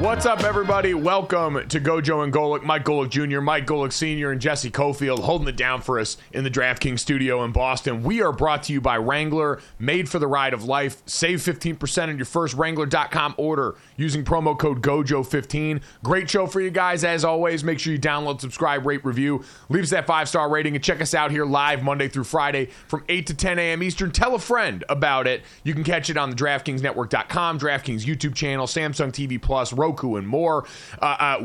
What's up, everybody? Welcome to GoJo and Golic. Mike Golic Jr., Mike Golic Sr., and Jesse Cofield holding it down for us in the DraftKings studio in Boston. We are brought to you by Wrangler, made for the ride of life. Save 15% on your first Wrangler.com order using promo code GOJO15. Great show for you guys, as always. Make sure you download, subscribe, rate, review. Leave us that 5-star rating and check us out here live Monday through Friday from 8 to 10 a.m. Eastern. Tell a friend about it. You can catch it on the DraftKingsNetwork.com, DraftKings YouTube channel, Samsung TV Plus, Roku, and more.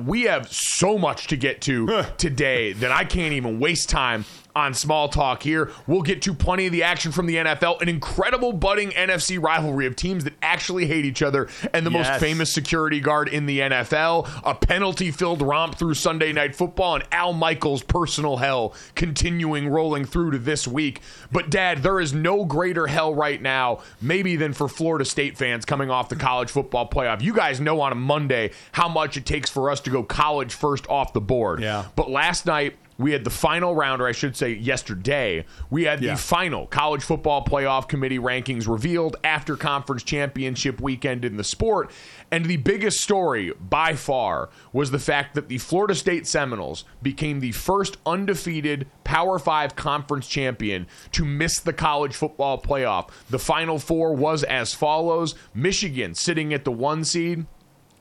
We have so much to get to today that I can't even waste time on small talk here. We'll get to plenty of the action from the NFL, an incredible budding NFC rivalry of teams that actually hate each other, and the most famous security guard in the NFL, a penalty-filled romp through Sunday Night Football, and Al Michaels' personal hell continuing rolling through to this week. But, Dad, there is no greater hell right now, maybe, than for Florida State fans coming off the college football playoff. You guys know on a Monday how much it takes for us to go college first off the board. Yeah. But last night, we had the final round, or I should say yesterday, we had the final college football playoff committee rankings revealed after conference championship weekend in the sport. And the biggest story by far was the fact that the Florida State Seminoles became the first undefeated Power 5 conference champion to miss the college football playoff. The Final Four was as follows: Michigan sitting at the 1 seed.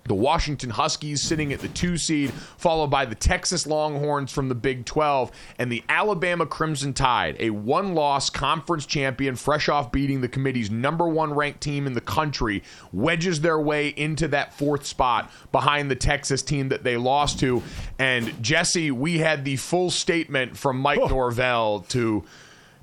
The Washington Huskies sitting at the 2 seed, followed by the Texas Longhorns from the Big 12, and the Alabama Crimson Tide, a 1-loss conference champion, fresh off beating the committee's #1 ranked team in the country, wedges their way into that 4th spot behind the Texas team that they lost to. And Jesse, we had the full statement from Mike Norvell to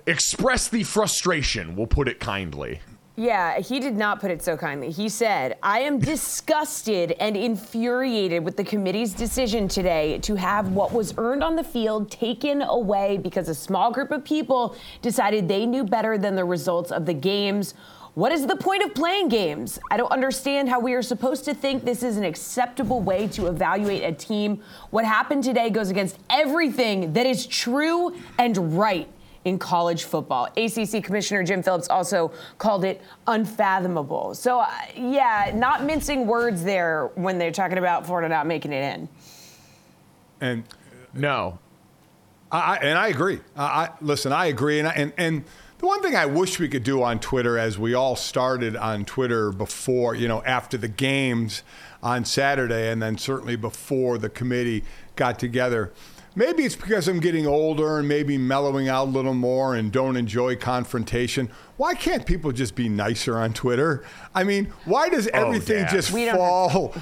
express the frustration, we'll put it kindly. Yeah, he did not put it so kindly. He said, "I am disgusted and infuriated with the committee's decision today to have what was earned on the field taken away because a small group of people decided they knew better than the results of the games. What is the point of playing games? I don't understand how we are supposed to think this is an acceptable way to evaluate a team. What happened today goes against everything that is true and right in college football." ACC Commissioner Jim Phillips also called it unfathomable. So, yeah, not mincing words there when they're talking about Florida not making it in. And no. I agree. Listen, I agree. And the one thing I wish we could do on Twitter, as we all started on Twitter before, you know, after the games on Saturday, and then certainly before the committee got together, maybe it's because I'm getting older and maybe mellowing out a little more and don't enjoy confrontation. Why can't people just be nicer on Twitter? I mean, why does everything just fall?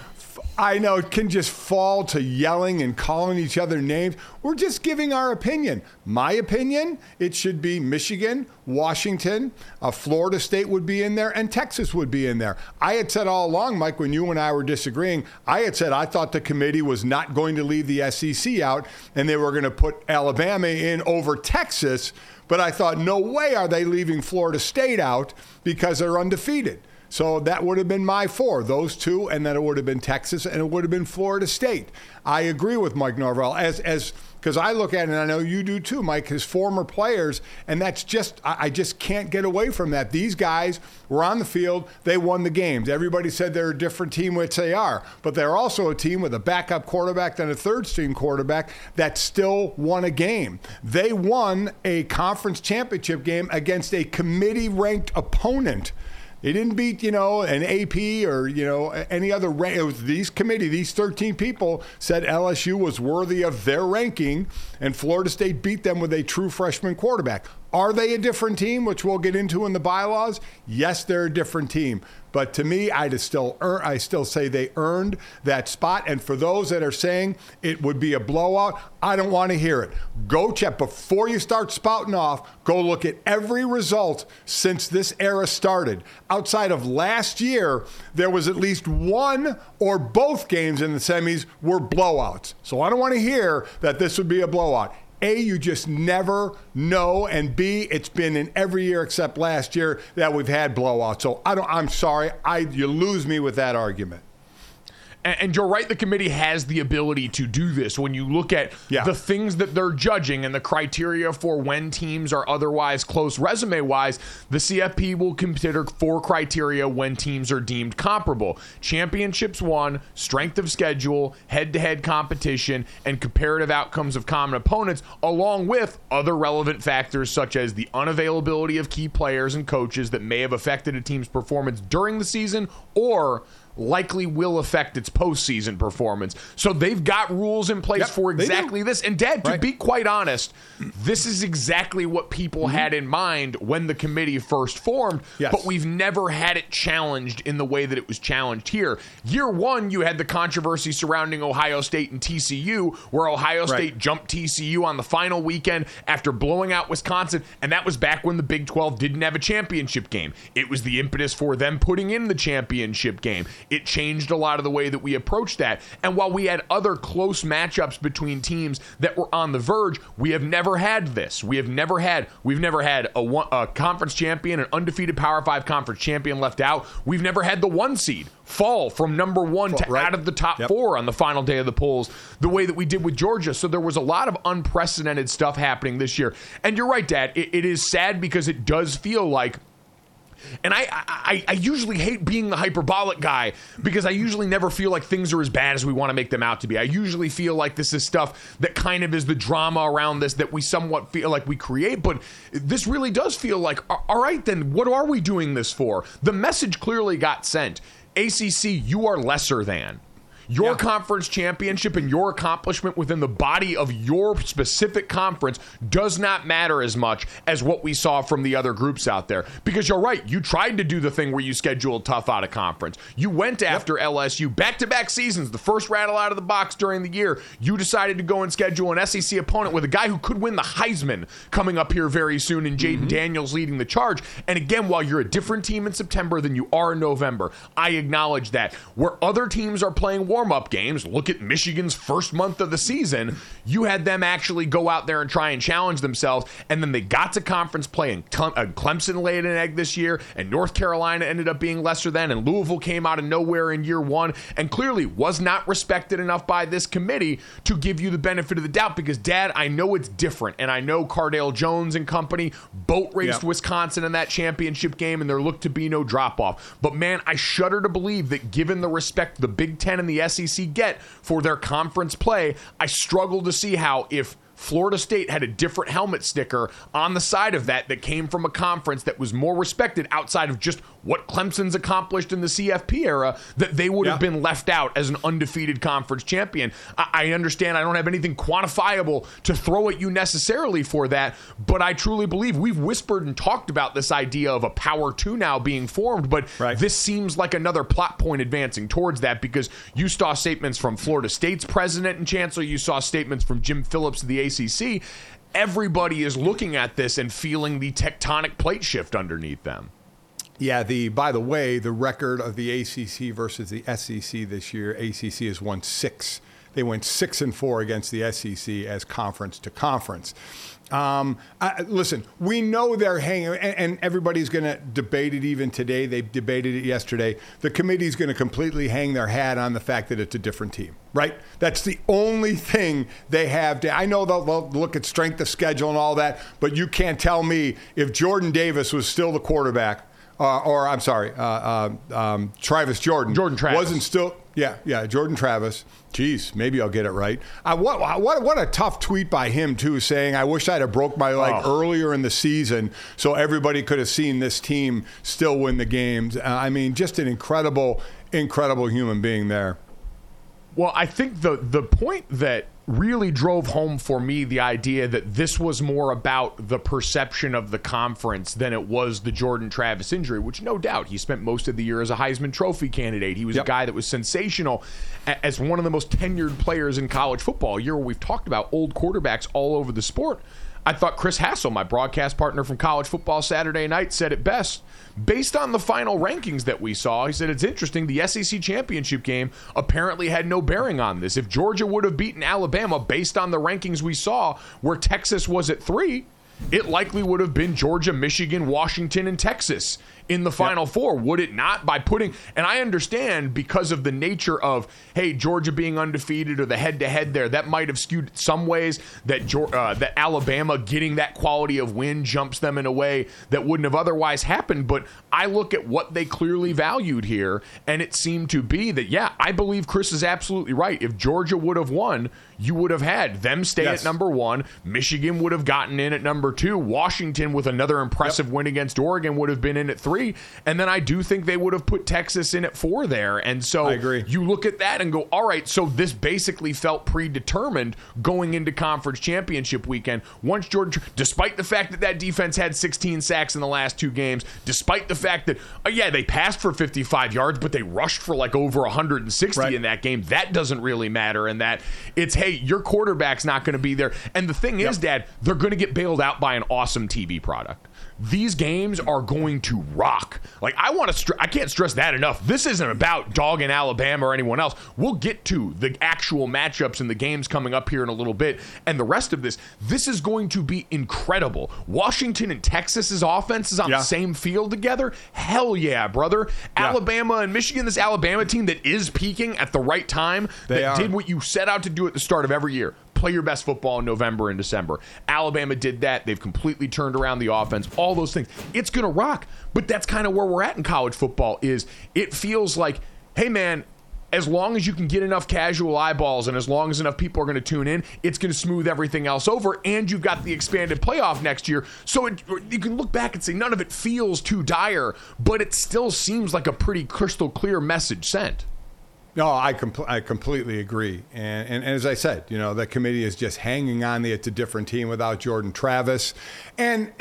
I know it can just fall to yelling and calling each other names. We're just giving our opinion. My opinion, it should be Michigan, Washington, Florida State would be in there, and Texas would be in there. I had said all along, Mike, when you and I were disagreeing, I had said I thought the committee was not going to leave the SEC out, and they were going to put Alabama in over Texas, but I thought no way are they leaving Florida State out because they're undefeated. So that would have been my four, those two, and then it would have been Texas, and it would have been Florida State. I agree with Mike Norvell, because I look at it, and I know you do too, Mike, his former players, and that's just, I just can't get away from that. These guys were on the field. They won the games. Everybody said they're a different team, which they are, but they're also a team with a backup quarterback than a third-string quarterback that still won a game. They won a conference championship game against a committee-ranked opponent. They didn't beat, an AP or, any other rank. It was these committee, these 13 people said LSU was worthy of their ranking, and Florida State beat them with a true freshman quarterback. Are they a different team, which we'll get into in the bylaws? Yes, they're a different team. But to me, I still say they earned that spot. And for those that are saying it would be a blowout, I don't want to hear it. Go check. Before you start spouting off, go look at every result since this era started. Outside of last year, there was at least one or both games in the semis were blowouts. So I don't want to hear that this would be a blowout. A, you just never know, and B, it's been in every year except last year that we've had blowouts. So you lose me with that argument. And you're right, the committee has the ability to do this. When you look at the things that they're judging and the criteria for when teams are otherwise close resume-wise, the CFP will consider four criteria when teams are deemed comparable. Championships won, strength of schedule, head-to-head competition, and comparative outcomes of common opponents, along with other relevant factors such as the unavailability of key players and coaches that may have affected a team's performance during the season or likely will affect its postseason performance. So they've got rules in place for exactly this. And Dad, to be quite honest, this is exactly what people had in mind when the committee first formed, but we've never had it challenged in the way that it was challenged here. Year one, you had the controversy surrounding Ohio State and TCU, where Ohio State jumped TCU on the final weekend after blowing out Wisconsin, and that was back when the Big 12 didn't have a championship game. It was the impetus for them putting in the championship game. It changed a lot of the way that we approached that. And while we had other close matchups between teams that were on the verge, we have never had this. We've never had a conference champion, an undefeated Power 5 conference champion left out. We've never had the one seed fall from number one out of the top four on the final day of the polls the way that we did with Georgia. So there was a lot of unprecedented stuff happening this year. And you're right, Dad. It is sad because it does feel like, and I usually hate being the hyperbolic guy because I usually never feel like things are as bad as we want to make them out to be. I usually feel like this is stuff that kind of is the drama around this that we somewhat feel like we create. But this really does feel like, all right, then what are we doing this for? The message clearly got sent. ACC, you are lesser than. Your conference championship and your accomplishment within the body of your specific conference does not matter as much as what we saw from the other groups out there. Because you're right, you tried to do the thing where you scheduled tough out of conference. You went after LSU back-to-back seasons, the first rattle out of the box during the year. You decided to go and schedule an SEC opponent with a guy who could win the Heisman coming up here very soon and Jaden Daniels leading the charge. And again, while you're a different team in September than you are in November, I acknowledge that. Where other teams are playing warm-up games, look at Michigan's first month of the season, you had them actually go out there and try and challenge themselves, and then they got to conference play, and Clemson laid an egg this year, and North Carolina ended up being lesser than, and Louisville came out of nowhere in year one, and clearly was not respected enough by this committee to give you the benefit of the doubt, because, Dad, I know it's different, and I know Cardale Jones and company boat raced Wisconsin in that championship game, and there looked to be no drop-off, but, man, I shudder to believe that given the respect the Big Ten and the SEC get for their conference play, I struggle to see how, if Florida State had a different helmet sticker on the side of that came from a conference that was more respected outside of just what Clemson's accomplished in the CFP era, that they would have been left out as an undefeated conference champion. I understand I don't have anything quantifiable to throw at you necessarily for that, but I truly believe we've whispered and talked about this idea of a Power 2 now being formed, but this seems like another plot point advancing towards that, because you saw statements from Florida State's president and chancellor, you saw statements from Jim Phillips of the ACC. Everybody is looking at this and feeling the tectonic plate shift underneath them. Yeah, by the way, the record of the ACC versus the SEC this year, ACC has won 6 They went 6-4 against the SEC as conference to conference. Listen, we know they're hanging, and everybody's going to debate it even today. They debated it yesterday. The committee's going to completely hang their hat on the fact that it's a different team, right? That's the only thing they have. I know they'll look at strength of schedule and all that, but you can't tell me if Jordan Davis was still the quarterback, Jordan Travis. Jordan Travis. Geez, maybe I'll get it right. What a tough tweet by him, too, saying, I wish I'd have broke my leg earlier in the season so everybody could have seen this team still win the games. I mean, just an incredible, incredible human being there. Well, I think the point that really drove home for me the idea that this was more about the perception of the conference than it was the Jordan Travis injury, which no doubt he spent most of the year as a Heisman Trophy candidate. He was a guy that was sensational as one of the most tenured players in college football. A year where we've talked about old quarterbacks all over the sport. I thought Chris Hassel, my broadcast partner from College Football Saturday night, said it best. Based on the final rankings that we saw, he said, it's interesting, the SEC championship game apparently had no bearing on this. If Georgia would have beaten Alabama based on the rankings we saw, where Texas was at 3, it likely would have been Georgia, Michigan, Washington, and Texas in the Final Four, would it not? By putting, and I understand because of the nature of, hey, Georgia being undefeated or the head-to-head there, that might have skewed some ways that Alabama getting that quality of win jumps them in a way that wouldn't have otherwise happened. But I look at what they clearly valued here, and it seemed to be that, I believe Chris is absolutely right. If Georgia would have won, you would have had them stay at number 1. Michigan would have gotten in at number 2. Washington, with another impressive win against Oregon, would have been in at 3. And then I do think they would have put Texas in at 4 there. And so I agree. You look at that and go, all right, so this basically felt predetermined going into conference championship weekend. Once Jordan, despite the fact that defense had 16 sacks in the last 2 games, despite the fact that, they passed for 55 yards, but they rushed for like over 160 in that game. That doesn't really matter. And that it's, hey, your quarterback's not going to be there. And the thing is, Dad, they're going to get bailed out by an awesome TV product. These games are going to rock. Like, I can't stress that enough. This isn't about dogging Alabama or anyone else. We'll get to the actual matchups and the games coming up here in a little bit. And the rest of this is going to be incredible. Washington and Texas's offenses on the same field together. Hell yeah, brother. Yeah. Alabama and Michigan, this Alabama team that is peaking at the right time, did what you set out to do at the start of every year. Play your best football in November and December. Alabama did that. They've completely turned around the offense, all those things. It's going to rock, but that's kind of where we're at in college football is it feels like, hey, man, as long as you can get enough casual eyeballs and as long as enough people are going to tune in, it's going to smooth everything else over, and you've got the expanded playoff next year. So you can look back and say none of it feels too dire, but it still seems like a pretty crystal clear message sent. No, I completely agree. And as I said, the committee is just hanging on it's a different team without Jordan Travis. And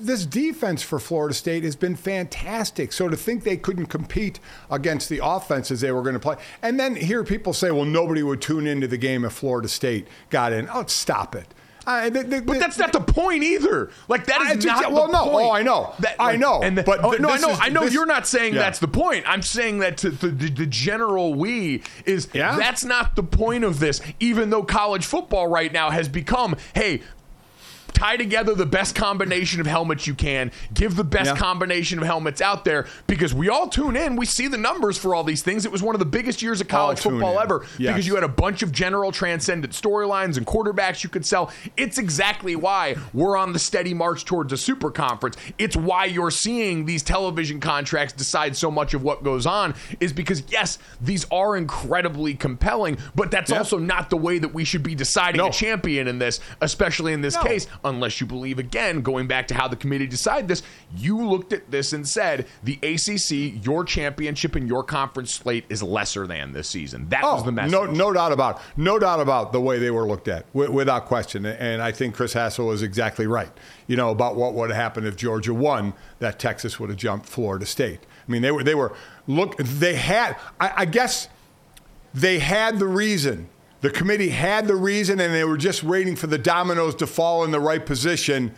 this defense for Florida State has been fantastic. So to think they couldn't compete against the offenses they were going to play. And then hear people say, well, nobody would tune into the game if Florida State got in. Oh, stop it. But that's not the point either. Like, that is not the point. Well, no. Oh, I know. I know. I know you're not saying that's the point. I'm saying that to the general we is that's not the point of this, even though college football right now has become, hey, tie together the best combination of helmets you can, give the best combination of helmets out there, because we all tune in, we see the numbers for all these things. It was one of the biggest years of college football ever because you had a bunch of general transcendent storylines and quarterbacks you could sell. It's exactly why we're on the steady march towards a super conference. It's why you're seeing these television contracts decide so much of what goes on is because, yes, these are incredibly compelling, but that's also not the way that we should be deciding a champion in this, especially in this case. Unless you believe, again, going back to how the committee decided this, you looked at this and said, the ACC, your championship and your conference slate is lesser than this season. That was the message. No doubt about the way they were looked at, without question. And I think Chris Hassel was exactly right, about what would have happened if Georgia won, that Texas would have jumped Florida State. I mean, they had the reason. The committee had the reason, and they were just waiting for the dominoes to fall in the right position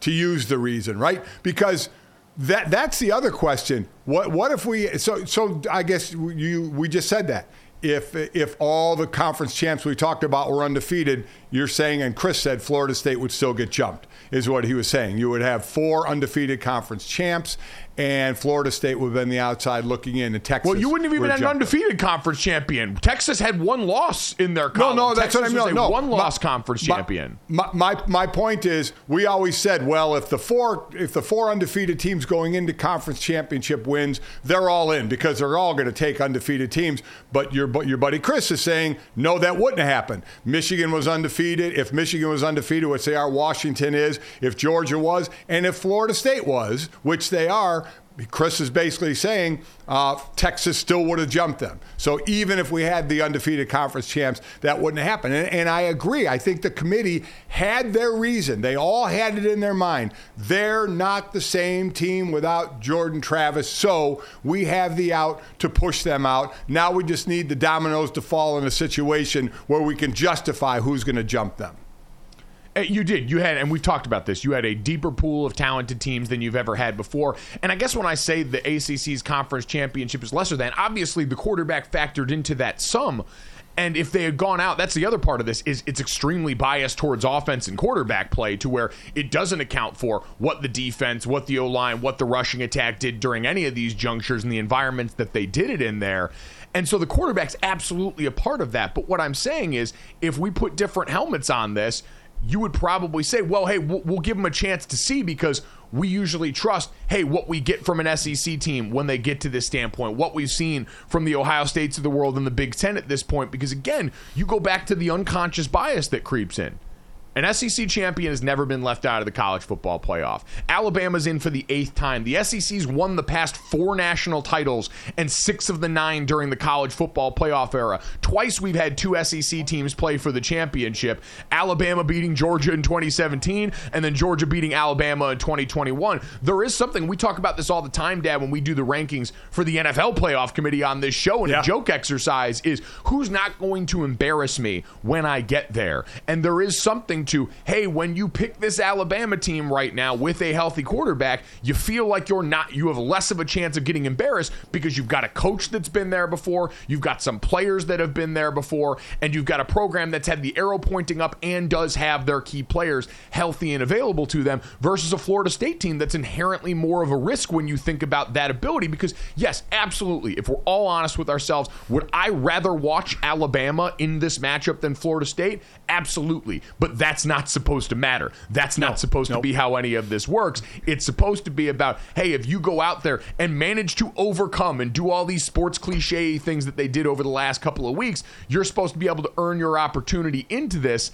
to use the reason, right? Because that's the other question. What if we? So I guess we just said that if all the conference champs we talked about were undefeated, you're saying, and Chris said Florida State would still get jumped, is what he was saying. You would have four undefeated conference champs, and Florida State would have been the outside looking in, and Texas. Well, you wouldn't have even had an undefeated conference champion. Texas had one loss in their conference. No, that's Texas what I mean. No, one-loss conference champion. My point is, we always said, well, if the four undefeated teams going into conference championship wins, they're all in because they're all going to take undefeated teams. But your buddy Chris is saying, no, that wouldn't happen. Michigan was undefeated. If Michigan was undefeated, which they are, Washington is. If Georgia was, and if Florida State was, which they are, Chris is basically saying Texas still would have jumped them. So even if we had the undefeated conference champs, that wouldn't happen. And I agree. I think the committee had their reason. They all had it in their mind. They're not the same team without Jordan Travis. So we have the out to push them out. Now we just need the dominoes to fall in a situation where we can justify who's going to jump them. You did. You had, and we've talked about this, you had a deeper pool of talented teams than you've ever had before. And I guess when I say the ACC's conference championship is lesser than, obviously the quarterback factored into that sum. And if they had gone out, that's the other part of this, is it's extremely biased towards offense and quarterback play to where it doesn't account for what the defense, what the O-line, what the rushing attack did during any of these junctures and the environments that they did it in there. And so the quarterback's absolutely a part of that. But what I'm saying is if we put different helmets on this, you would probably say, well, hey, we'll give them a chance to see because we usually trust, hey, what we get from an SEC team when they get to this standpoint, what we've seen from the Ohio States of the world and the Big Ten at this point. Because, again, you go back to the unconscious bias that creeps in. An SEC champion has never been left out of the college football playoff. Alabama's in for the 8th time. The SEC's won the past 4 national titles and 6 of the 9 during the college football playoff era. Twice we've had 2 SEC teams play for the championship. Alabama beating Georgia in 2017 and then Georgia beating Alabama in 2021. There is something, we talk about this all the time, Dad, when we do the rankings for the NFL playoff committee on this show, and a joke exercise is who's not going to embarrass me when I get there? And there is something to, hey, when you pick this Alabama team right now with a healthy quarterback, you feel like you have less of a chance of getting embarrassed because you've got a coach that's been there before, you've got some players that have been there before, and you've got a program that's had the arrow pointing up and does have their key players healthy and available to them versus a Florida State team that's inherently more of a risk when you think about that ability. Because yes, absolutely, if we're all honest with ourselves, would I rather watch Alabama in this matchup than Florida State? Absolutely. But that's not supposed to matter. That's not supposed to be how any of this works. It's supposed to be about, hey, if you go out there and manage to overcome and do all these sports cliche things that they did over the last couple of weeks, you're supposed to be able to earn your opportunity into this.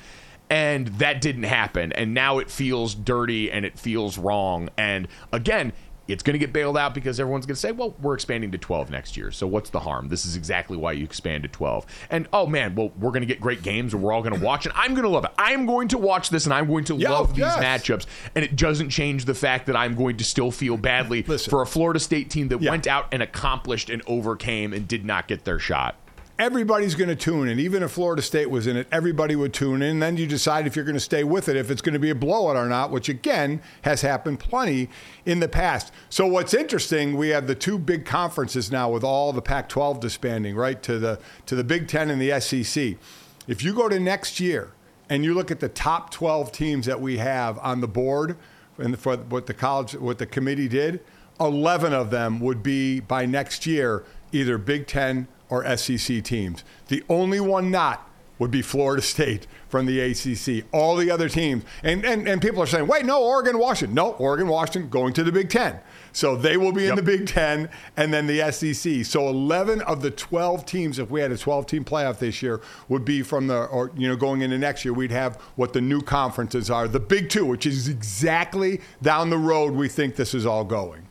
And that didn't happen. And now it feels dirty and it feels wrong. And again, it's going to get bailed out because everyone's going to say, well, we're expanding to 12 next year, so what's the harm? This is exactly why you expand to 12. And, oh, man, well, we're going to get great games and we're all going to watch it. I'm going to love it. I'm going to watch this and I'm going to love these matchups. And it doesn't change the fact that I'm going to still feel badly for a Florida State team that went out and accomplished and overcame and did not get their shot. Everybody's going to tune in. Even if Florida State was in it, everybody would tune in. And then you decide if you're going to stay with it, if it's going to be a blowout or not, which, again, has happened plenty in the past. So what's interesting, we have the two big conferences now with all the Pac-12 disbanding, right, to the Big Ten and the SEC. If you go to next year and you look at the top 12 teams that we have on the board and for what the committee did, 11 of them would be, by next year, either Big Ten or SEC teams. The only one not would be Florida State from the ACC. All the other teams. And people are saying, wait, no, Oregon, Washington. No, Oregon, Washington going to the Big Ten. So they will be in the Big Ten and then the SEC. So 11 of the 12 teams, if we had a 12-team playoff this year, would be from going into next year, we'd have what the new conferences are. The Big Two, which is exactly down the road we think this is all going.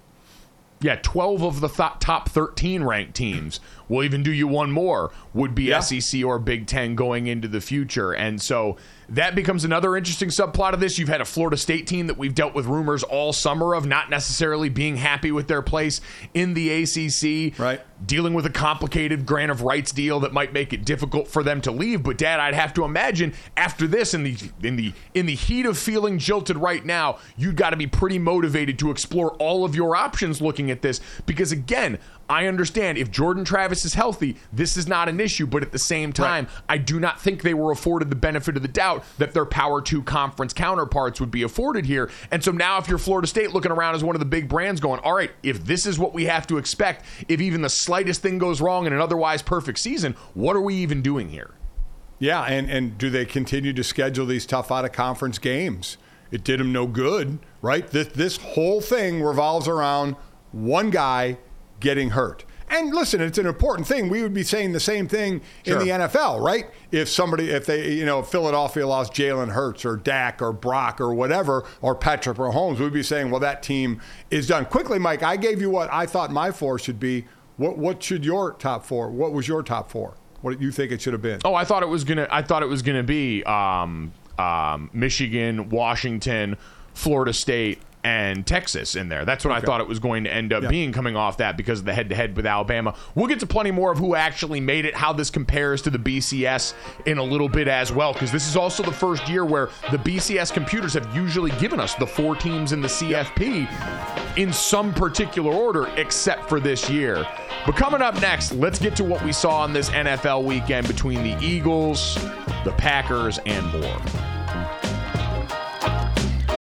Yeah, 12 of the top 13 ranked teams, we'll even do you one more, would be SEC or Big Ten going into the future. And so that becomes another interesting subplot of this. You've had a Florida State team that we've dealt with rumors all summer of not necessarily being happy with their place in the ACC, right? Dealing with a complicated grant of rights deal that might make it difficult for them to leave. But, Dad, I'd have to imagine after this, in the heat of feeling jilted right now, you've got to be pretty motivated to explore all of your options looking at this because, again, I understand if Jordan Travis is healthy, this is not an issue. But at the same time, right, I do not think they were afforded the benefit of the doubt that their Power 2 conference counterparts would be afforded here. And so now if you're Florida State looking around as one of the big brands going, all right, if this is what we have to expect, if even the slightest thing goes wrong in an otherwise perfect season, what are we even doing here? Yeah, and do they continue to schedule these tough out-of-conference games? It did them no good, right? This whole thing revolves around one guy getting hurt. And listen, it's an important thing. We would be saying the same thing in the NFL, right? If somebody, if Philadelphia lost Jalen Hurts or Dak or Brock or whatever, or Patrick or Holmes, we'd be saying, well, that team is done. Quickly, Mike, I gave you what I thought my four should be. What should your top four? What was your top four? What do you think it should have been? Oh, I thought it was gonna be Michigan, Washington, Florida State, and Texas in there. That's what I thought it was going to end up being coming off that because of the head-to-head with Alabama. We'll get to plenty more of who actually made it, how this compares to the BCS in a little bit as well, because this is also the first year where the BCS computers have usually given us the four teams in the CFP in some particular order except for this year. But coming up next, let's get to what we saw on this NFL weekend between the Eagles, the Packers, and more.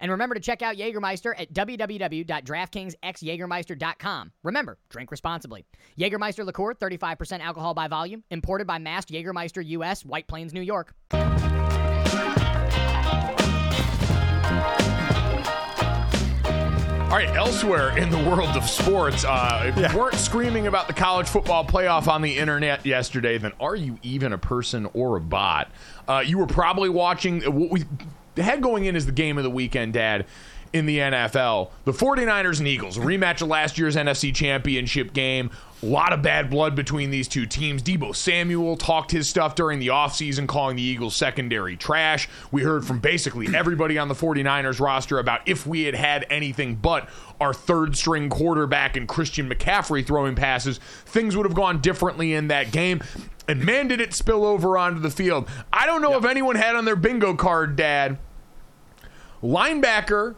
And remember to check out Jägermeister at www.draftkingsxjagermeister.com. Remember, drink responsibly. Jägermeister liqueur, 35% alcohol by volume, imported by Mast Jägermeister US, White Plains, New York. All right, elsewhere in the world of sports, if you weren't screaming about the college football playoff on the internet yesterday, then are you even a person or a bot? You were probably watching what we... The head going in is the game of the weekend, Dad, in the NFL. The 49ers and Eagles, a rematch of last year's NFC Championship game. A lot of bad blood between these two teams. Deebo Samuel talked his stuff during the offseason, calling the Eagles secondary trash. We heard from basically everybody on the 49ers roster about if we had anything but our third-string quarterback and Christian McCaffrey throwing passes, things would have gone differently in that game. And man, did it spill over onto the field. I don't know if anyone had on their bingo card, Dad, linebacker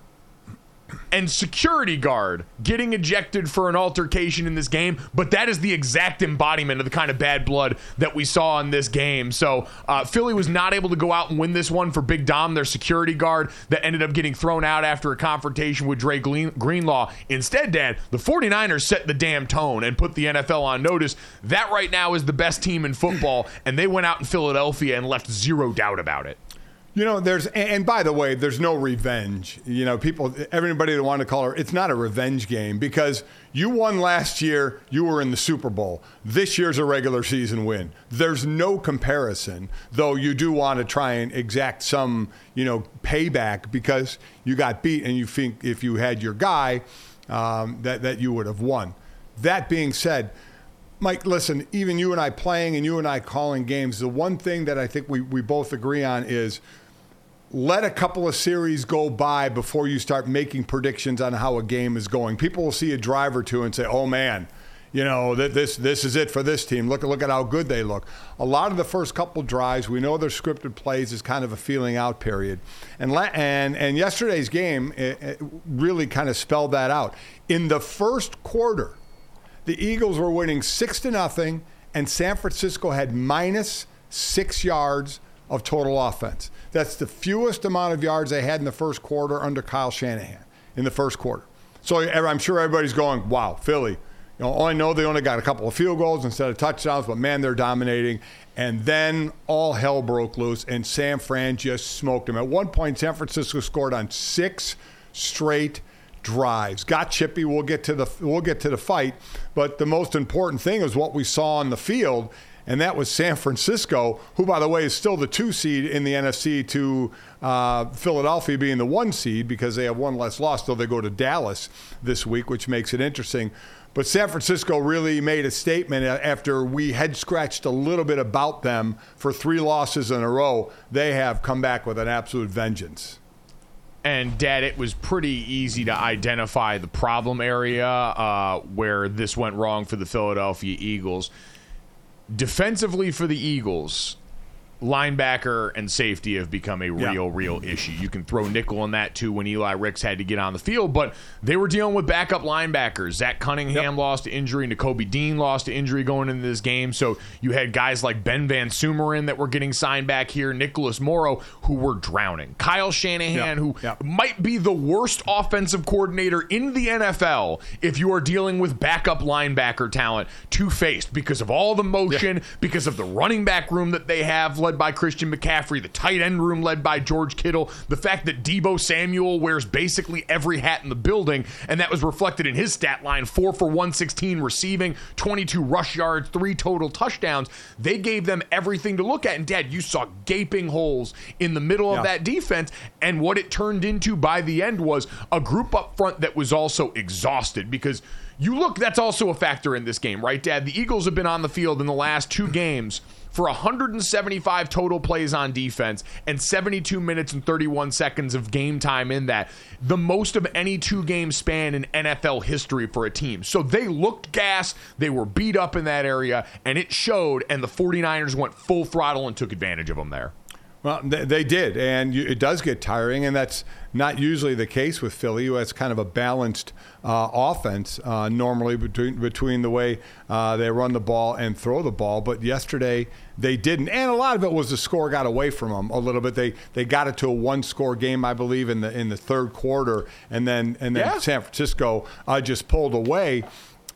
and security guard getting ejected for an altercation in this game, but that is the exact embodiment of the kind of bad blood that we saw in this game. So Philly was not able to go out and win this one for Big Dom, their security guard, that ended up getting thrown out after a confrontation with Dre Greenlaw. Instead, Dad, the 49ers set the damn tone and put the NFL on notice. That right now is the best team in football, and they went out in Philadelphia and left zero doubt about it. You know, and by the way, there's no revenge. You know, everybody that wanted to call her, it's not a revenge game because you won last year, you were in the Super Bowl. This year's a regular season win. There's no comparison, though you do want to try and exact some, payback because you got beat and you think if you had your guy, that you would have won. That being said, Mike, listen, even you and I playing and you and I calling games, the one thing that I think we both agree on is let a couple of series go by before you start making predictions on how a game is going. People will see a drive or two and say, oh, man, you know, this is it for this team. Look at how good they look. A lot of the first couple drives, we know they're scripted plays, is kind of a feeling out period. And yesterday's game it really kind of spelled that out. In the first quarter, the Eagles were winning 6-0, and San Francisco had minus 6 yards of total offense. That's the fewest amount of yards they had in the first quarter under Kyle Shanahan in the first quarter. So I'm sure everybody's going, wow, Philly. You know, I know they only got a couple of field goals instead of touchdowns, but, man, they're dominating. And then all hell broke loose, and San Fran just smoked them. At one point, San Francisco scored on 6 straight drives. Got chippy. We'll get to the fight, but the most important thing is what we saw on the field, and that was San Francisco, who, by the way, is still the 2 seed in the NFC to Philadelphia being the 1 seed because they have one less loss, though they go to Dallas this week, which makes it interesting. But San Francisco really made a statement after we head scratched a little bit about them for 3 losses in a row. They have come back with an absolute vengeance. And, Dad, it was pretty easy to identify the problem area where this went wrong for the Philadelphia Eagles. Defensively for the Eagles, linebacker and safety have become a real issue. You can throw nickel on that, too, when Eli Ricks had to get on the field. But they were dealing with backup linebackers. Zach Cunningham lost to injury. Nakobe Dean lost to injury going into this game. So you had guys like Ben Van Sumeren that were getting signed back here. Nicholas Morrow, who were drowning. Kyle Shanahan, who might be the worst offensive coordinator in the NFL if you are dealing with backup linebacker talent, two-faced, because of all the motion, because of the running back room that they have led by Christian McCaffrey, the tight end room led by George Kittle, the fact that Deebo Samuel wears basically every hat in the building, and that was reflected in his stat line, 4 for 116 receiving, 22 rush yards, 3 total touchdowns. They gave them everything to look at, and Dad, you saw gaping holes in the middle of that defense, and what it turned into by the end was a group up front that was also exhausted because you look, that's also a factor in this game, right, Dad? The Eagles have been on the field in the last 2 games for 175 total plays on defense and 72 minutes and 31 seconds of game time in that, the most of any 2-game span in NFL history for a team. So they looked gassed, they were beat up in that area, and it showed, and the 49ers went full throttle and took advantage of them there. Well, they did, and it does get tiring, and that's not usually the case with Philly, who has kind of a balanced offense normally between the way they run the ball and throw the ball. But yesterday they didn't, and a lot of it was the score got away from them a little bit. They got it to a 1-score game, I believe, in the third quarter, and then San Francisco just pulled away.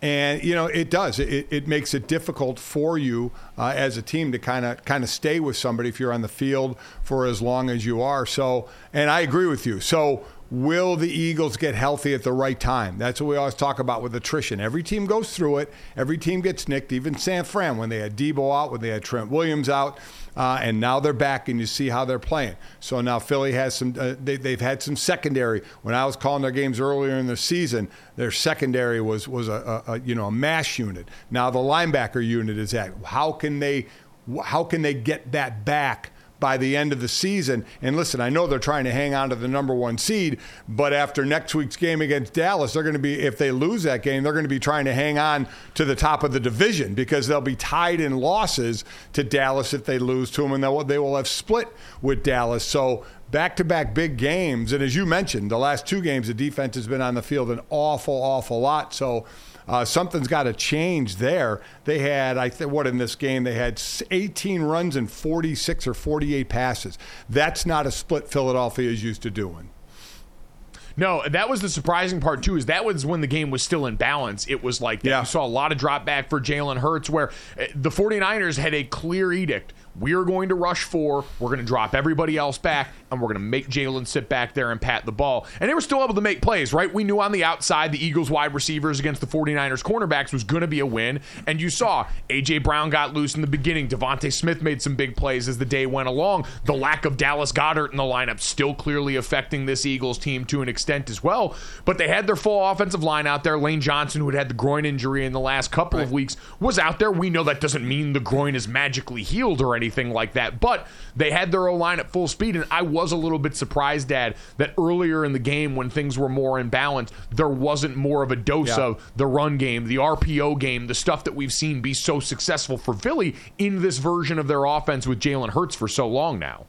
And, you know, it does. It makes it difficult for you as a team to kind of stay with somebody if you're on the field for as long as you are. So, and I agree with you. So will the Eagles get healthy at the right time? That's what we always talk about with attrition. Every team goes through it. Every team gets nicked, even San Fran when they had Deebo out, when they had Trent Williams out. And now they're back, and you see how they're playing. So now Philly has some they've had some secondary. When I was calling their games earlier in the season, their secondary was a mash unit. Now the linebacker unit is that. How can they get that back by the end of the season? And listen, I know they're trying to hang on to the number 1 seed, but after next week's game against Dallas, they're going to be, if they lose that game, they're going to be trying to hang on to the top of the division because they'll be tied in losses to Dallas if they lose to them, and they will have split with Dallas. So back-to-back big games. And as you mentioned, the last 2 games, the defense has been on the field an awful lot. So something's got to change there. They had, in this game, they had 18 runs and 46 or 48 passes. That's not a split Philadelphia is used to doing. No, that was the surprising part, too, is that was when the game was still in balance. It was like that. Yeah. You saw a lot of drop back for Jalen Hurts, where the 49ers had a clear edict. We're going to rush 4, we're going to drop everybody else back, and we're going to make Jalen sit back there and pat the ball. And they were still able to make plays, right? We knew on the outside the Eagles wide receivers against the 49ers cornerbacks was going to be a win, and you saw A.J. Brown got loose in the beginning. Devontae Smith made some big plays as the day went along. The lack of Dallas Goedert in the lineup still clearly affecting this Eagles team to an extent as well, but they had their full offensive line out there. Lane Johnson, who had the groin injury in the last couple of weeks, was out there. We know that doesn't mean the groin is magically healed or anything. anything like that. But they had their O-line at full speed, and I was a little bit surprised, Dad, that earlier in the game when things were more in balance, there wasn't more of a dose of the run game, the RPO game, the stuff that we've seen be so successful for Philly in this version of their offense with Jalen Hurts for so long now.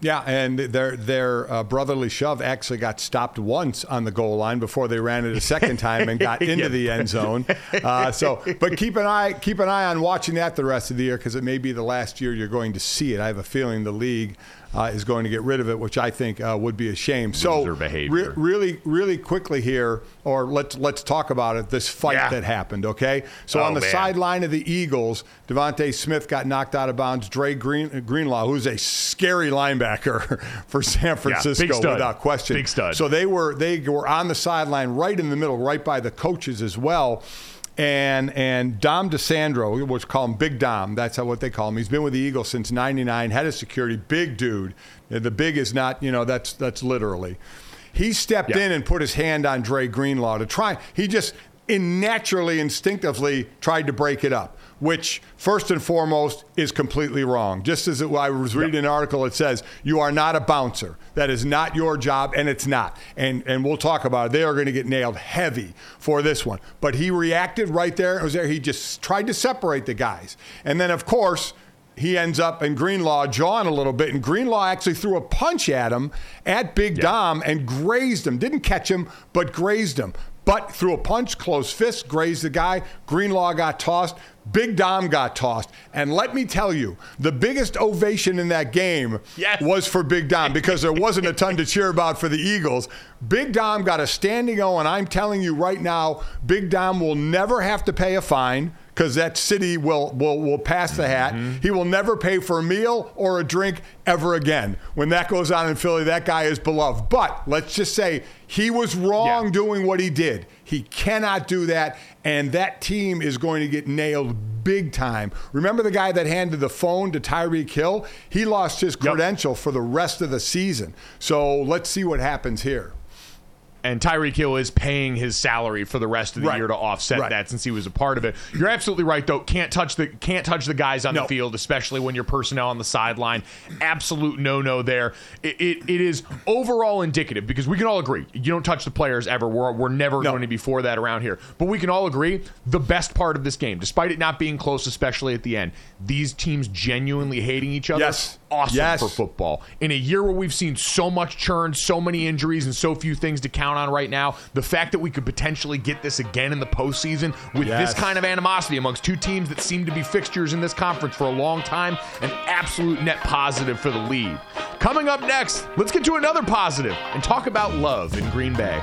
Yeah, and their brotherly shove actually got stopped once on the goal line before they ran it a second time and got into the end zone. But keep an eye on watching that the rest of the year, because it may be the last year you're going to see it. I have a feeling the league is going to get rid of it, which I think would be a shame. So really quickly here, or let's talk about it, this fight that happened, okay? So on the sideline of the Eagles, Devontae Smith got knocked out of bounds. Dre Greenlaw, who's a scary linebacker for San Francisco, without question. Big stud. So they were on the sideline right in the middle, right by the coaches as well. And Dom DeSandro, we always call him Big Dom. That's what they call him. He's been with the Eagles since '99, head of security, big dude. The big is not, that's literally. He stepped in and put his hand on Dre Greenlaw to try. He just instinctively tried to break it up, which first and foremost is completely wrong. Just as I was reading an article, it says, you are not a bouncer. That is not your job, and it's not. And we'll talk about it. They are going to get nailed heavy for this one. But he reacted right there. It was there. He just tried to separate the guys. And then, of course, he ends up in Greenlaw jawing a little bit, and Greenlaw actually threw a punch at him, at Big Dom, and grazed him. Didn't catch him, but grazed him. But threw a punch, closed fist, grazed the guy. Greenlaw got tossed. Big Dom got tossed. And let me tell you, the biggest ovation in that game was for Big Dom, because there wasn't a ton to cheer about for the Eagles. Big Dom got a standing O, and I'm telling you right now, Big Dom will never have to pay a fine, because that city will pass the hat. Mm-hmm. He will never pay for a meal or a drink ever again. When that goes on in Philly, that guy is beloved. But let's just say he was wrong doing what he did. He cannot do that, and that team is going to get nailed big time. Remember the guy that handed the phone to Tyreek Hill? He lost his credential for the rest of the season. So let's see what happens here. And Tyreek Hill is paying his salary for the rest of the year to offset that, since he was a part of it. You're absolutely right, though. Can't touch the guys on the field, especially when your personnel on the sideline. Absolute no-no there. It is overall indicative, because we can all agree, you don't touch the players ever. We're never going to be for that around here. But we can all agree, the best part of this game, despite it not being close, especially at the end, these teams genuinely hating each other. Yes. Awesome for football. In a year where we've seen so much churn, so many injuries, and so few things to count on right now, the fact that we could potentially get this again in the postseason with this kind of animosity amongst two teams that seem to be fixtures in this conference for a long time, an absolute net positive for the league. Coming up next, let's get to another positive and talk about love in Green Bay.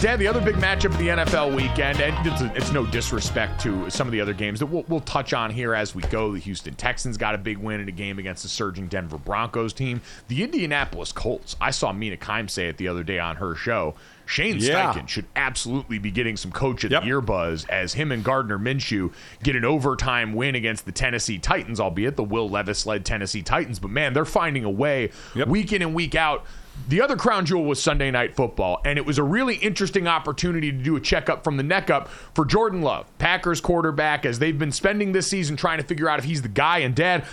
Dad, the other big matchup of the NFL weekend, and it's no disrespect to some of the other games that we'll touch on here as we go. The Houston Texans got a big win in a game against the surging Denver Broncos team. The Indianapolis Colts, I saw Mina Kimes say it the other day on her show, Shane Steichen should absolutely be getting some coach of the year buzz, as him and Gardner Minshew get an overtime win against the Tennessee Titans, albeit the Will Levis-led Tennessee Titans. But, man, they're finding a way week in and week out The other crown jewel was Sunday Night Football, and it was a really interesting opportunity to do a checkup from the neck up for Jordan Love, Packers quarterback, as they've been spending this season trying to figure out if he's the guy. And Dad,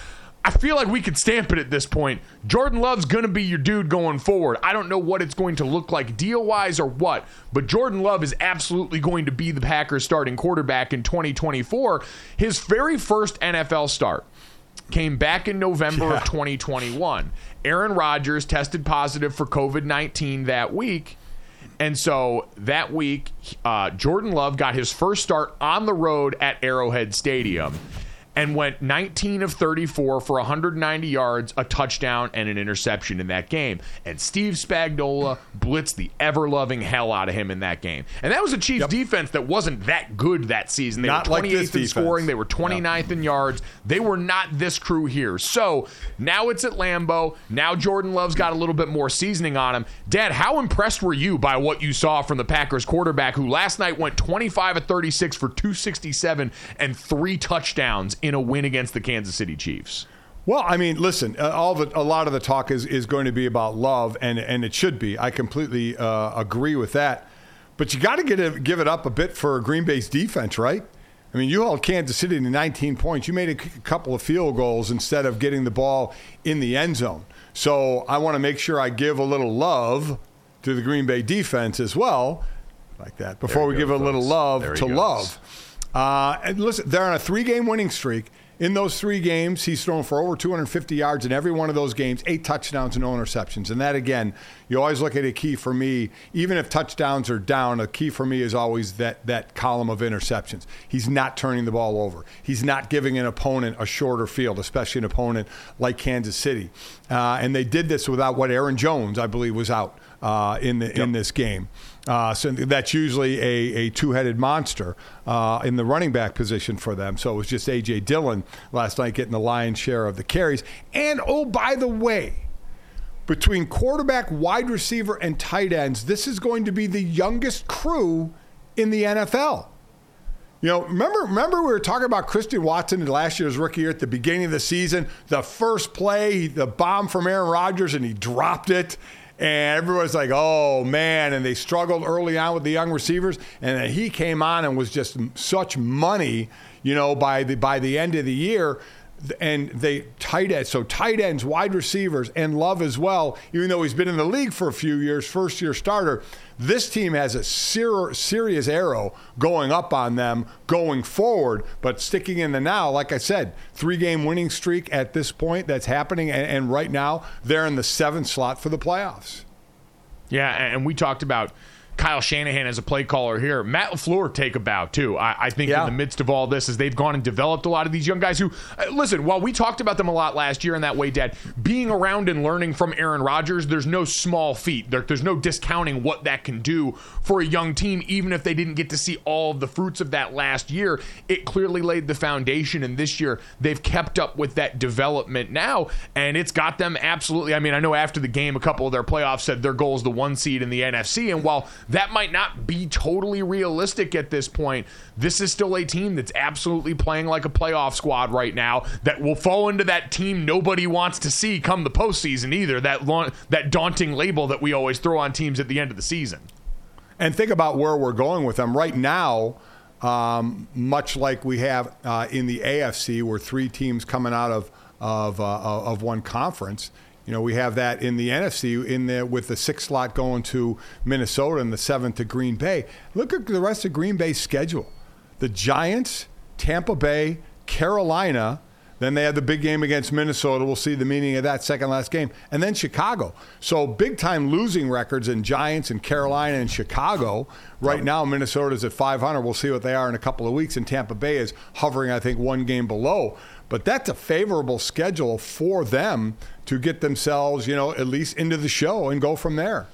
I feel like we could stamp it at this point. Jordan Love's going to be your dude going forward. I don't know what it's going to look like deal-wise or what, but Jordan Love is absolutely going to be the Packers starting quarterback in 2024. His very first NFL start came back in November of 2021. Aaron Rodgers tested positive for COVID-19 that week. And so that week, Jordan Love got his first start on the road at Arrowhead Stadium and went 19 of 34 for 190 yards, a touchdown, and an interception in that game. And Steve Spagnuolo blitzed the ever-loving hell out of him in that game. And that was a Chiefs defense that wasn't that good that season. They not were 28th like this in scoring. They were 29th in yards. They were not this crew here. So now it's at Lambeau. Now Jordan Love's got a little bit more seasoning on him. Dad, how impressed were you by what you saw from the Packers quarterback, who last night went 25 of 36 for 267 and 3 touchdowns in a win against the Kansas City Chiefs? Well, I mean, listen, a lot of the talk is going to be about Love, and it should be. I completely agree with that. But you got to give it up a bit for Green Bay's defense, right? I mean, you held Kansas City to 19 points. You made a couple of field goals instead of getting the ball in the end zone. So I want to make sure I give a little love to the Green Bay defense as well, like that, before we give a little love to Love. And listen, they're on a 3-game winning streak. In those 3 games, he's thrown for over 250 yards in every one of those games, 8 touchdowns and no interceptions. And that, again, you always look at a key for me. Even if touchdowns are down, a key for me is always that column of interceptions. He's not turning the ball over. He's not giving an opponent a shorter field, especially an opponent like Kansas City. And they did this without Aaron Jones, I believe, was out in this game. So that's usually a two-headed monster in the running back position for them. So it was just A.J. Dillon last night getting the lion's share of the carries. And, oh, by the way, between quarterback, wide receiver, and tight ends, this is going to be the youngest crew in the NFL. You know, remember we were talking about Christian Watson in last year's rookie year at the beginning of the season. The first play, the bomb from Aaron Rodgers, and he dropped it. And everyone's like, oh, man. And they struggled early on with the young receivers. And then he came on and was just such money, you know, by the end of the year. And they tight ends. So tight ends, wide receivers, and Love as well, even though he's been in the league for a few years, first-year starter. This team has a serious arrow going up on them going forward, but sticking in the now, like I said, 3-game winning streak at this point that's happening, and right now they're in the 7th slot for the playoffs. Yeah, and we talked about Kyle Shanahan as a play caller here. Matt LaFleur take a bow, too. I think in the midst of all this, as they've gone and developed a lot of these young guys who, listen, while we talked about them a lot last year in that way, Dad, being around and learning from Aaron Rodgers, there's no small feat. There's no discounting what that can do for a young team, even if they didn't get to see all of the fruits of that last year. It clearly laid the foundation, and this year they've kept up with that development now, and it's got them absolutely. I mean, I know after the game, a couple of their playoffs said their goal is the 1 seed in the NFC, and while that might not be totally realistic at this point, this is still a team that's absolutely playing like a playoff squad right now that will fall into that team nobody wants to see come the postseason either, that daunting label that we always throw on teams at the end of the season. And think about where we're going with them. Right now, much like we have in the AFC, where 3 teams coming out of one conference. You know, we have that in the NFC in there with the 6th slot going to Minnesota and the 7th to Green Bay. Look at the rest of Green Bay's schedule. The Giants, Tampa Bay, Carolina, then they have the big game against Minnesota. We'll see the meaning of that second last game. And then Chicago. So big-time losing records in Giants and Carolina and Chicago. Right now, Minnesota's at 500. We'll see what they are in a couple of weeks. And Tampa Bay is hovering, I think, 1 game below. But that's a favorable schedule for them to get themselves, you know, at least into the show and go from there.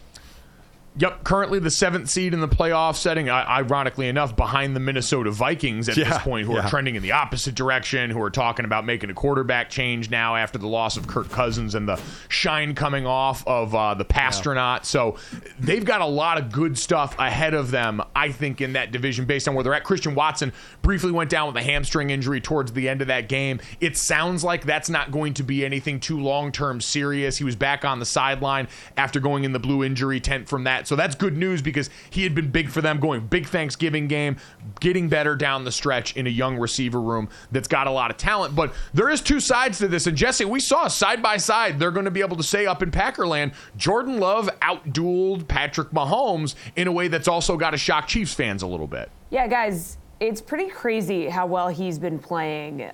Yep, currently the 7th seed in the playoff setting, ironically enough, behind the Minnesota Vikings at this point, who are trending in the opposite direction, who are talking about making a quarterback change now after the loss of Kirk Cousins and the shine coming off of the Pastronaut. Yeah. So they've got a lot of good stuff ahead of them, I think, in that division based on where they're at. Christian Watson briefly went down with a hamstring injury towards the end of that game. It sounds like that's not going to be anything too long-term serious. He was back on the sideline after going in the blue injury tent from that. So that's good news because he had been big for them, going big Thanksgiving game, getting better down the stretch in a young receiver room that's got a lot of talent. But there is two sides to this. And Jesse, we saw side by side, they're going to be able to say up in Packerland, Jordan Love outdueled Patrick Mahomes in a way that's also got to shock Chiefs fans a little bit. Yeah, guys, it's pretty crazy how well he's been playing.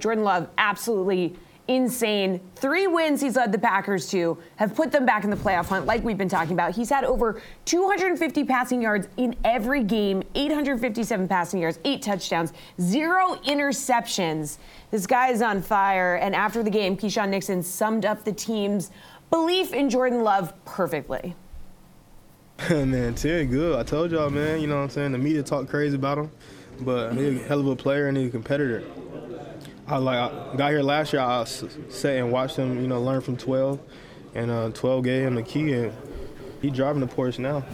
Jordan Love, absolutely insane. 3 wins he's led the Packers to have put them back in the playoff hunt, like we've been talking about. He's had over 250 passing yards in every game, 857 passing yards, 8 touchdowns, 0 interceptions. This guy is on fire. And after the game, Keyshawn Nixon summed up the team's belief in Jordan Love perfectly. Man, Terry good. I told y'all, man, you know what I'm saying? The media talk crazy about him, but he's a hell of a player and he's a competitor. I got here last year, I sat and watched him, you know, learn from 12, and 12 gave him the key, and he's driving the Porsche now.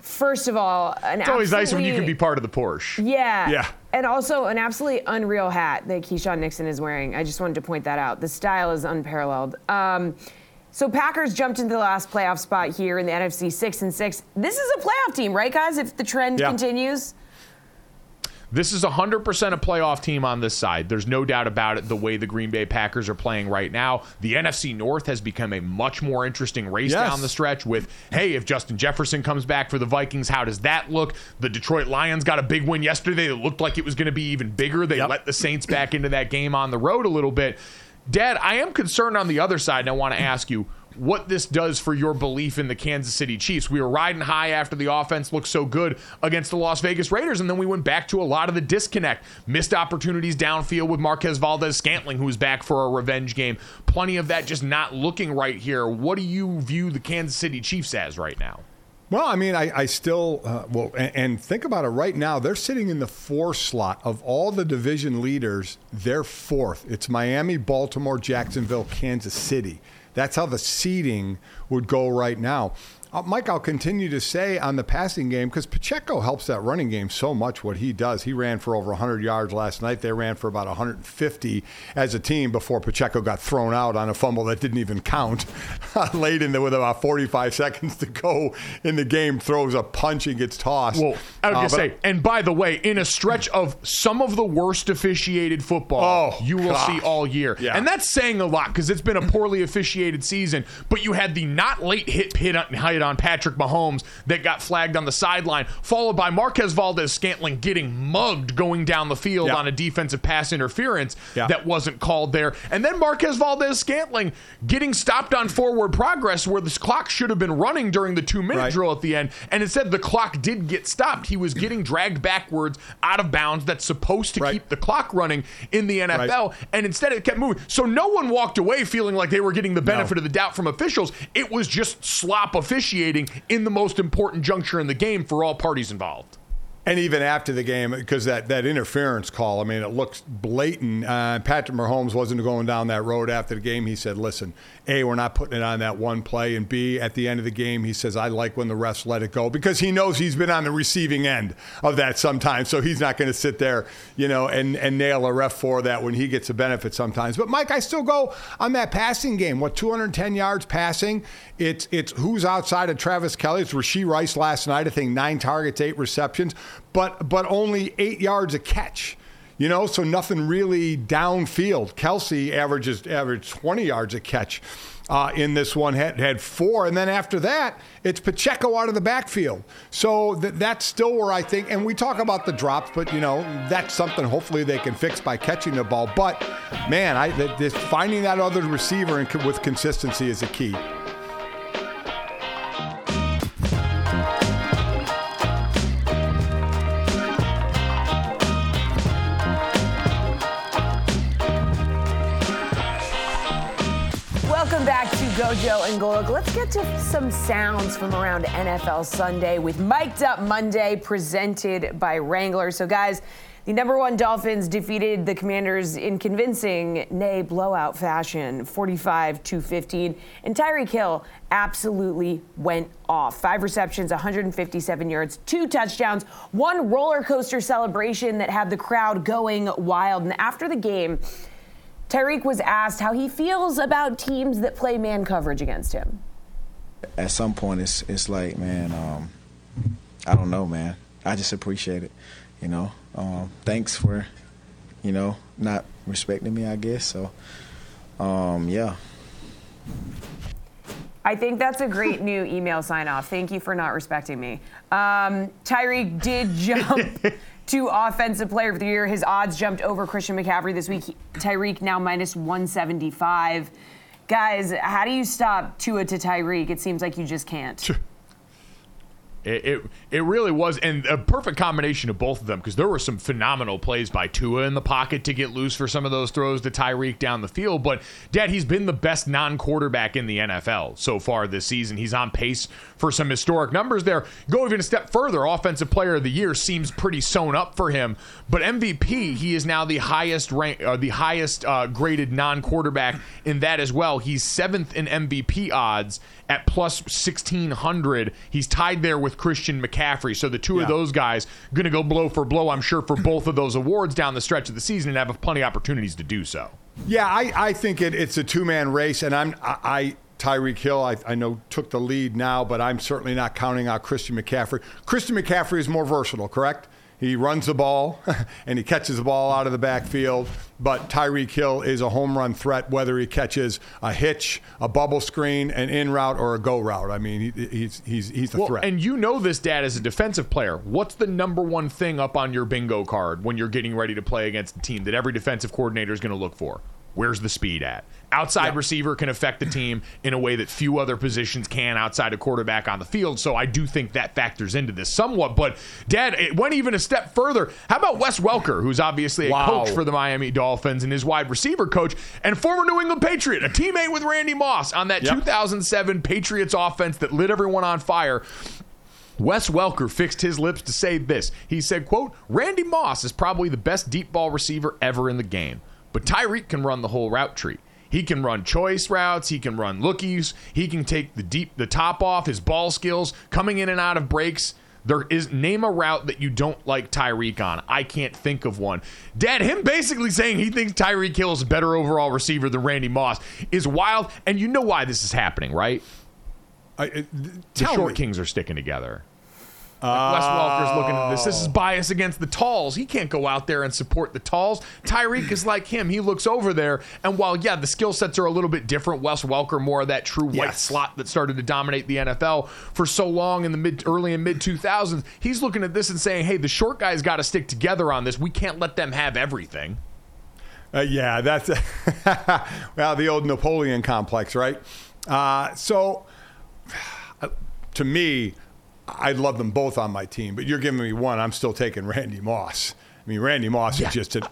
First of all, it's always nice when you can be part of the Porsche. Yeah. And also an absolutely unreal hat that Keyshawn Nixon is wearing. I just wanted to point that out. The style is unparalleled. So Packers jumped into the last playoff spot here in the NFC 6-6. This is a playoff team, right, guys, if the trend continues? This is 100% a playoff team on this side. There's no doubt about it, the way the Green Bay Packers are playing right now. The NFC North has become a much more interesting race down the stretch with, hey, if Justin Jefferson comes back for the Vikings, how does that look? The Detroit Lions got a big win yesterday that looked like it was going to be even bigger. They let the Saints back into that game on the road a little bit. Dad, I am concerned on the other side, and I want to ask you, what this does for your belief in the Kansas City Chiefs. We were riding high after the offense looked so good against the Las Vegas Raiders, and then we went back to a lot of the disconnect. Missed opportunities downfield with Marquez Valdes-Scantling, who's back for a revenge game. Plenty of that just not looking right here. What do you view the Kansas City Chiefs as right now? Well, I mean, I still and think about it right now. They're sitting in the 4 slot of all the division leaders. They're 4th. It's Miami, Baltimore, Jacksonville, Kansas City. That's how the seeding would go right now. Mike, I'll continue to say on the passing game, because Pacheco helps that running game so much, what he does. He ran for over 100 yards last night. They ran for about 150 as a team before Pacheco got thrown out on a fumble that didn't even count. Late in there with about 45 seconds to go in the game, throws a punch and gets tossed. Well, I was going to say, and by the way, in a stretch of some of the worst officiated football you will see all year. Yeah. And that's saying a lot, because it's been a poorly officiated season, but you had the not late hit on Patrick Mahomes that got flagged on the sideline, followed by Marquez Valdes-Scantling getting mugged going down the field on a defensive pass interference that wasn't called there. And then Marquez Valdes-Scantling getting stopped on forward progress where the clock should have been running during the 2-minute drill at the end. And instead the clock did get stopped. He was getting dragged backwards out of bounds. That's supposed to keep the clock running in the NFL. Right. And instead it kept moving. So no one walked away feeling like they were getting the benefit of the doubt from officials. It was just slop official in the most important juncture in the game for all parties involved. And even after the game, because that interference call, I mean, it looks blatant. Patrick Mahomes wasn't going down that road after the game. He said, listen, A, we're not putting it on that one play, and B, at the end of the game, he says, I like when the refs let it go, because he knows he's been on the receiving end of that sometimes, so he's not going to sit there, you know, and nail a ref for that when he gets a benefit sometimes. But, Mike, I still go on that passing game. What, 210 yards passing? It's who's outside of Travis Kelce. It's Rashee Rice last night, I think 9 targets, 8 receptions. But only 8 yards a catch, you know, so nothing really downfield. Kelce averaged 20 yards a catch in this one, had 4. And then after that, it's Pacheco out of the backfield. So that's still where I think, and we talk about the drops, but, you know, that's something hopefully they can fix by catching the ball. But, man, finding that other receiver with consistency is a key. Welcome back to GoJo and Golic. Let's get to some sounds from around NFL Sunday with Mic'd Up Monday, presented by Wrangler. So, guys, the number one Dolphins defeated the Commanders in convincing, nay, blowout fashion, 45-15. And Tyreek Hill absolutely went off. 5 receptions, 157 yards, 2 touchdowns, 1 roller coaster celebration that had the crowd going wild. And after the game, Tyreek was asked how he feels about teams that play man coverage against him. At some point, it's like, man, I don't know, man. I just appreciate it, you know. Thanks for, you know, not respecting me, I guess. So, yeah. I think that's a great new email sign-off. Thank you for not respecting me. Tyreek did jump to Offensive Player of the Year. His odds jumped over Christian McCaffrey this week. Tyreek now minus 175. Guys, how do you stop Tua to Tyreek? It seems like you just can't. It really was, and a perfect combination of both of them, because there were some phenomenal plays by Tua in the pocket to get loose for some of those throws to Tyreek down the field. But, Dad, he's been the best non-quarterback in the NFL so far this season. He's on pace for some historic numbers there. Go even a step further, Offensive Player of the Year seems pretty sewn up for him. But MVP, he is now the highest graded non-quarterback in that as well. He's 7th in MVP odds at plus 1,600. He's tied there with Christian McCaffrey. So the two of those guys going to go blow for blow, I'm sure, for both of those awards down the stretch of the season, and have plenty of opportunities to do so. Yeah, I think it's a two-man race, and Tyreek Hill, I know, took the lead now, but I'm certainly not counting out Christian McCaffrey. Christian McCaffrey is more versatile, correct? He runs the ball, and he catches the ball out of the backfield, but Tyreek Hill is a home run threat, whether he catches a hitch, a bubble screen, an in route, or a go route. I mean, he's a threat. And you know this, Dad, as a defensive player. What's the number one thing up on your bingo card when you're getting ready to play against a team that every defensive coordinator is going to look for? Where's the speed at? Outside receiver can affect the team in a way that few other positions can outside a quarterback on the field. So I do think that factors into this somewhat. But, Dad, it went even a step further. How about Wes Welker, who's obviously a coach for the Miami Dolphins and his wide receiver coach, and former New England Patriot, a teammate with Randy Moss on that 2007 Patriots offense that lit everyone on fire. Wes Welker fixed his lips to say this. He said, quote, "Randy Moss is probably the best deep ball receiver ever in the game. But Tyreek can run the whole route tree. He can run choice routes. He can run lookies. He can take the top off. His ball skills, coming in and out of breaks. Name a route that you don't like Tyreek on. I can't think of one." Dad, him basically saying he thinks Tyreek Hill is a better overall receiver than Randy Moss is wild. And you know why this is happening, right? The short kings are sticking together. Wes Welker's looking at this. This is bias against the talls. He can't go out there and support the talls. Tyreek is like him. He looks over there, and while, the skill sets are a little bit different, Wes Welker, more of that true white slot that started to dominate the NFL for so long in the early and mid-2000s, he's looking at this and saying, hey, the short guys got to stick together on this. We can't let them have everything. That's the old Napoleon complex, right? So, to me, I'd love them both on my team, but you're giving me one. I'm still taking Randy Moss. I mean, Randy Moss is just an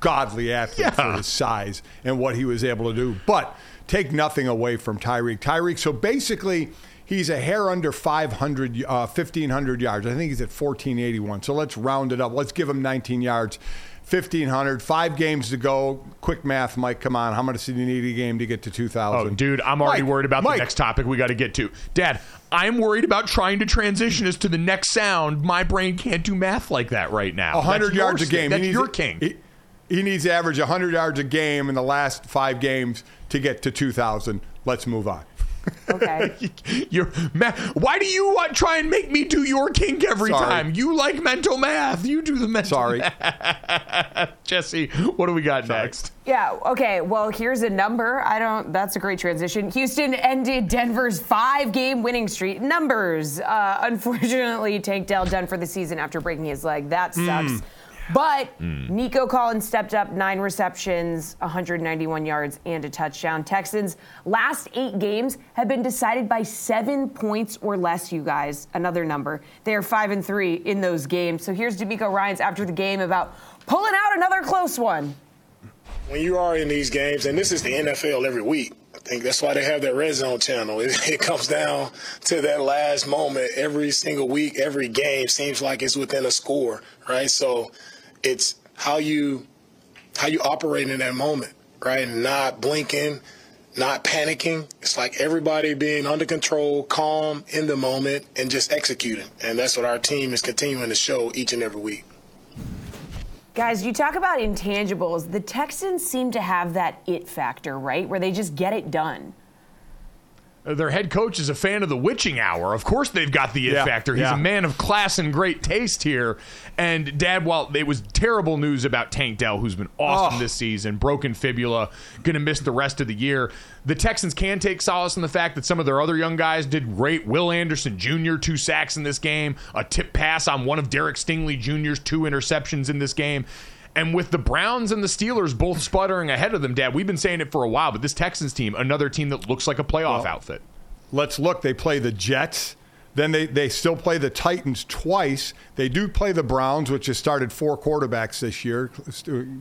ungodly athlete for his size and what he was able to do. But take nothing away from Tyreek. Tyreek, so basically, he's a hair under 1,500 yards. I think he's at 1,481. So let's round it up. Let's give him 19 yards, 1,500. 5 games to go. Quick math, Mike. Come on. How much do you need a game to get to 2,000? Oh, dude, I'm already worried about the next topic we got to get to. Dad, I'm worried about trying to transition us to the next sound. My brain can't do math like that right now. 100 yards a game. That's your king. He needs to average 100 yards a game in the last 5 games to get to 2,000. Let's move on. Okay. Why do you try and make me do your kink every time? You like mental math. You do the mental math. Jesse, what do we got next? Yeah, okay. Well, here's a number. That's a great transition. Houston ended Denver's 5-game winning streak. Numbers. Unfortunately, Tank Dell done for the season after breaking his leg. That sucks. But Nico Collins stepped up, 9 receptions, 191 yards, and a touchdown. Texans' last 8 games have been decided by 7 points or less, you guys. Another number. They are 5-3 in those games. So here's DeMeco Ryans after the game about pulling out another close one. When you are in these games, and this is the NFL every week, think that's why they have that Red Zone channel. It comes down to that last moment every single week, every game seems like it's within a score, right? So it's how you operate in that moment, right? Not blinking, not panicking. It's like everybody being under control, calm in the moment, and just executing. And that's what our team is continuing to show each and every week. Guys, you talk about intangibles. The Texans seem to have that it factor, right, where they just get it done. Their head coach is a fan of the witching hour. Of course they've got the it factor. He's a man of class and great taste here. And, Dad, while it was terrible news about Tank Dell, who's been awesome this season, broken fibula, going to miss the rest of the year, the Texans can take solace in the fact that some of their other young guys did great. Will Anderson Jr., 2 sacks in this game, a tip pass on one of Derek Stingley Jr.'s 2 interceptions in this game. And with the Browns and the Steelers both sputtering ahead of them, Dad, we've been saying it for a while, but this Texans team, another team that looks like a playoff outfit. Let's look. They play the Jets. Then they still play the Titans twice. They do play the Browns, which has started 4 quarterbacks this year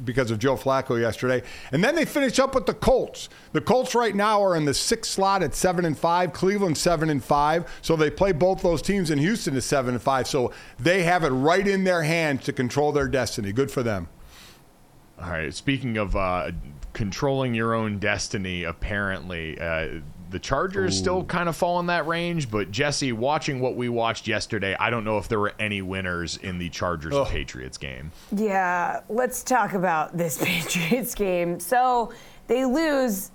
because of Joe Flacco yesterday. And then they finish up with the Colts. The Colts right now are in the 6th slot at 7-5. Cleveland 7-5. So they play both those teams, and Houston is 7-5. So they have it right in their hands to control their destiny. Good for them. All right, speaking of controlling your own destiny, apparently, the Chargers still kind of fall in that range, but Jesse, watching what we watched yesterday, I don't know if there were any winners in the Chargers-Patriots game. Yeah, let's talk about this Patriots game. So they lose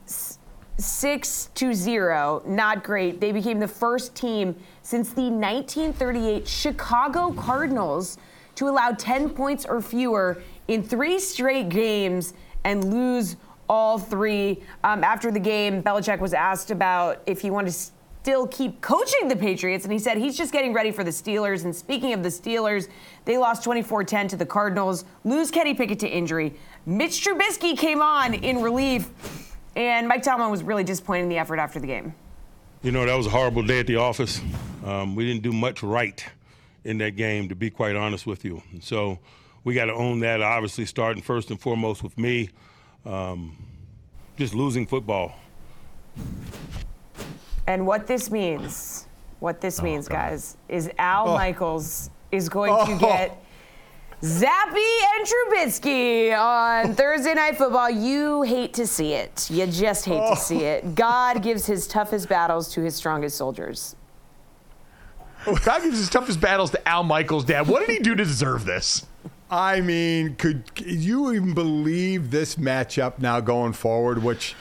6-0, not great. They became the first team since the 1938 Chicago Cardinals to allow 10 points or fewer in 3 straight games and lose all 3. After the game, Belichick was asked about if he wanted to still keep coaching the Patriots, and he said he's just getting ready for the Steelers. And speaking of the Steelers, they lost 24-10 to the Cardinals, lose Kenny Pickett to injury. Mitch Trubisky came on in relief, and Mike Tomlin was really disappointed in the effort after the game. You know, that was a horrible day at the office. We didn't do much right in that game, to be quite honest with you. And so we got to own that, obviously, starting first and foremost with me. Just losing football. And what this means, guys, is Al Michaels is going to get Zappy and Trubisky on Thursday Night Football. You hate to see it. You just hate to see it. God gives his toughest battles to his strongest soldiers. God gives his toughest battles to Al Michaels, Dad. What did he do to deserve this? I mean, could you even believe this matchup now going forward, which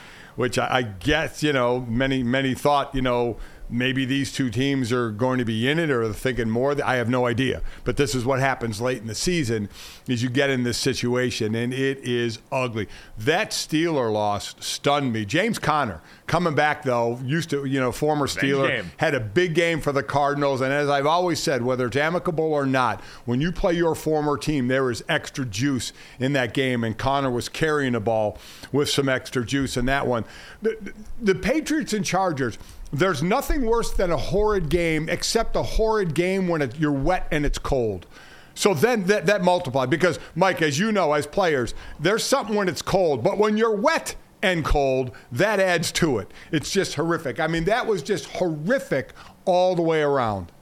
I guess, you know, many thought, you know, maybe these two teams are going to be in it or thinking more. I have no idea. But this is what happens late in the season is you get in this situation, and it is ugly. That Steeler loss stunned me. James Conner coming back, though, used to, you know, former Steeler, had a big game for the Cardinals. And as I've always said, whether it's amicable or not, when you play your former team, there is extra juice in that game. And Conner was carrying the ball with some extra juice in that one. The Patriots and Chargers, there's nothing worse than a horrid game, except a horrid game when you're wet and it's cold. So then that multiplied, because, Mike, as you know, as players, there's something when it's cold. But when you're wet and cold, that adds to it. It's just horrific. I mean, that was just horrific all the way around.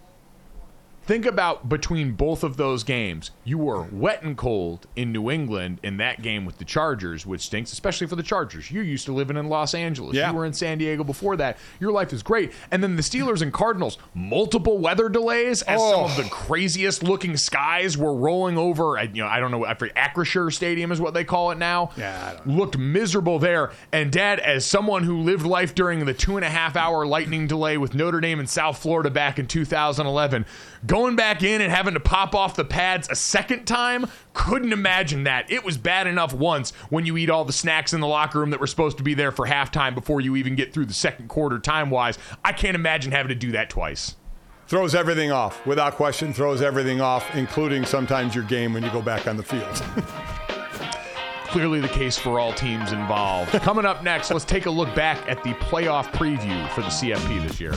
Think about between both of those games, you were wet and cold in New England in that game with the Chargers, which stinks, especially for the Chargers. You used to living in Los Angeles. Yeah. You were in San Diego before that. Your life is great. And then the Steelers and Cardinals, multiple weather delays as some of the craziest looking skies were rolling over. You know, I don't know, after Acrisure Stadium is what they call it now. Yeah, I don't know. Looked miserable there. And Dad, as someone who lived life during the 2.5-hour lightning delay with Notre Dame and South Florida back in 2011, going back in and having to pop off the pads a second time, couldn't imagine that. It was bad enough once when you eat all the snacks in the locker room that were supposed to be there for halftime before you even get through the second quarter time-wise. I can't imagine having to do that twice. Throws everything off. Without question, throws everything off, including sometimes your game when you go back on the field. Clearly the case for all teams involved. Coming up next, let's take a look back at the playoff preview for the CFP this year.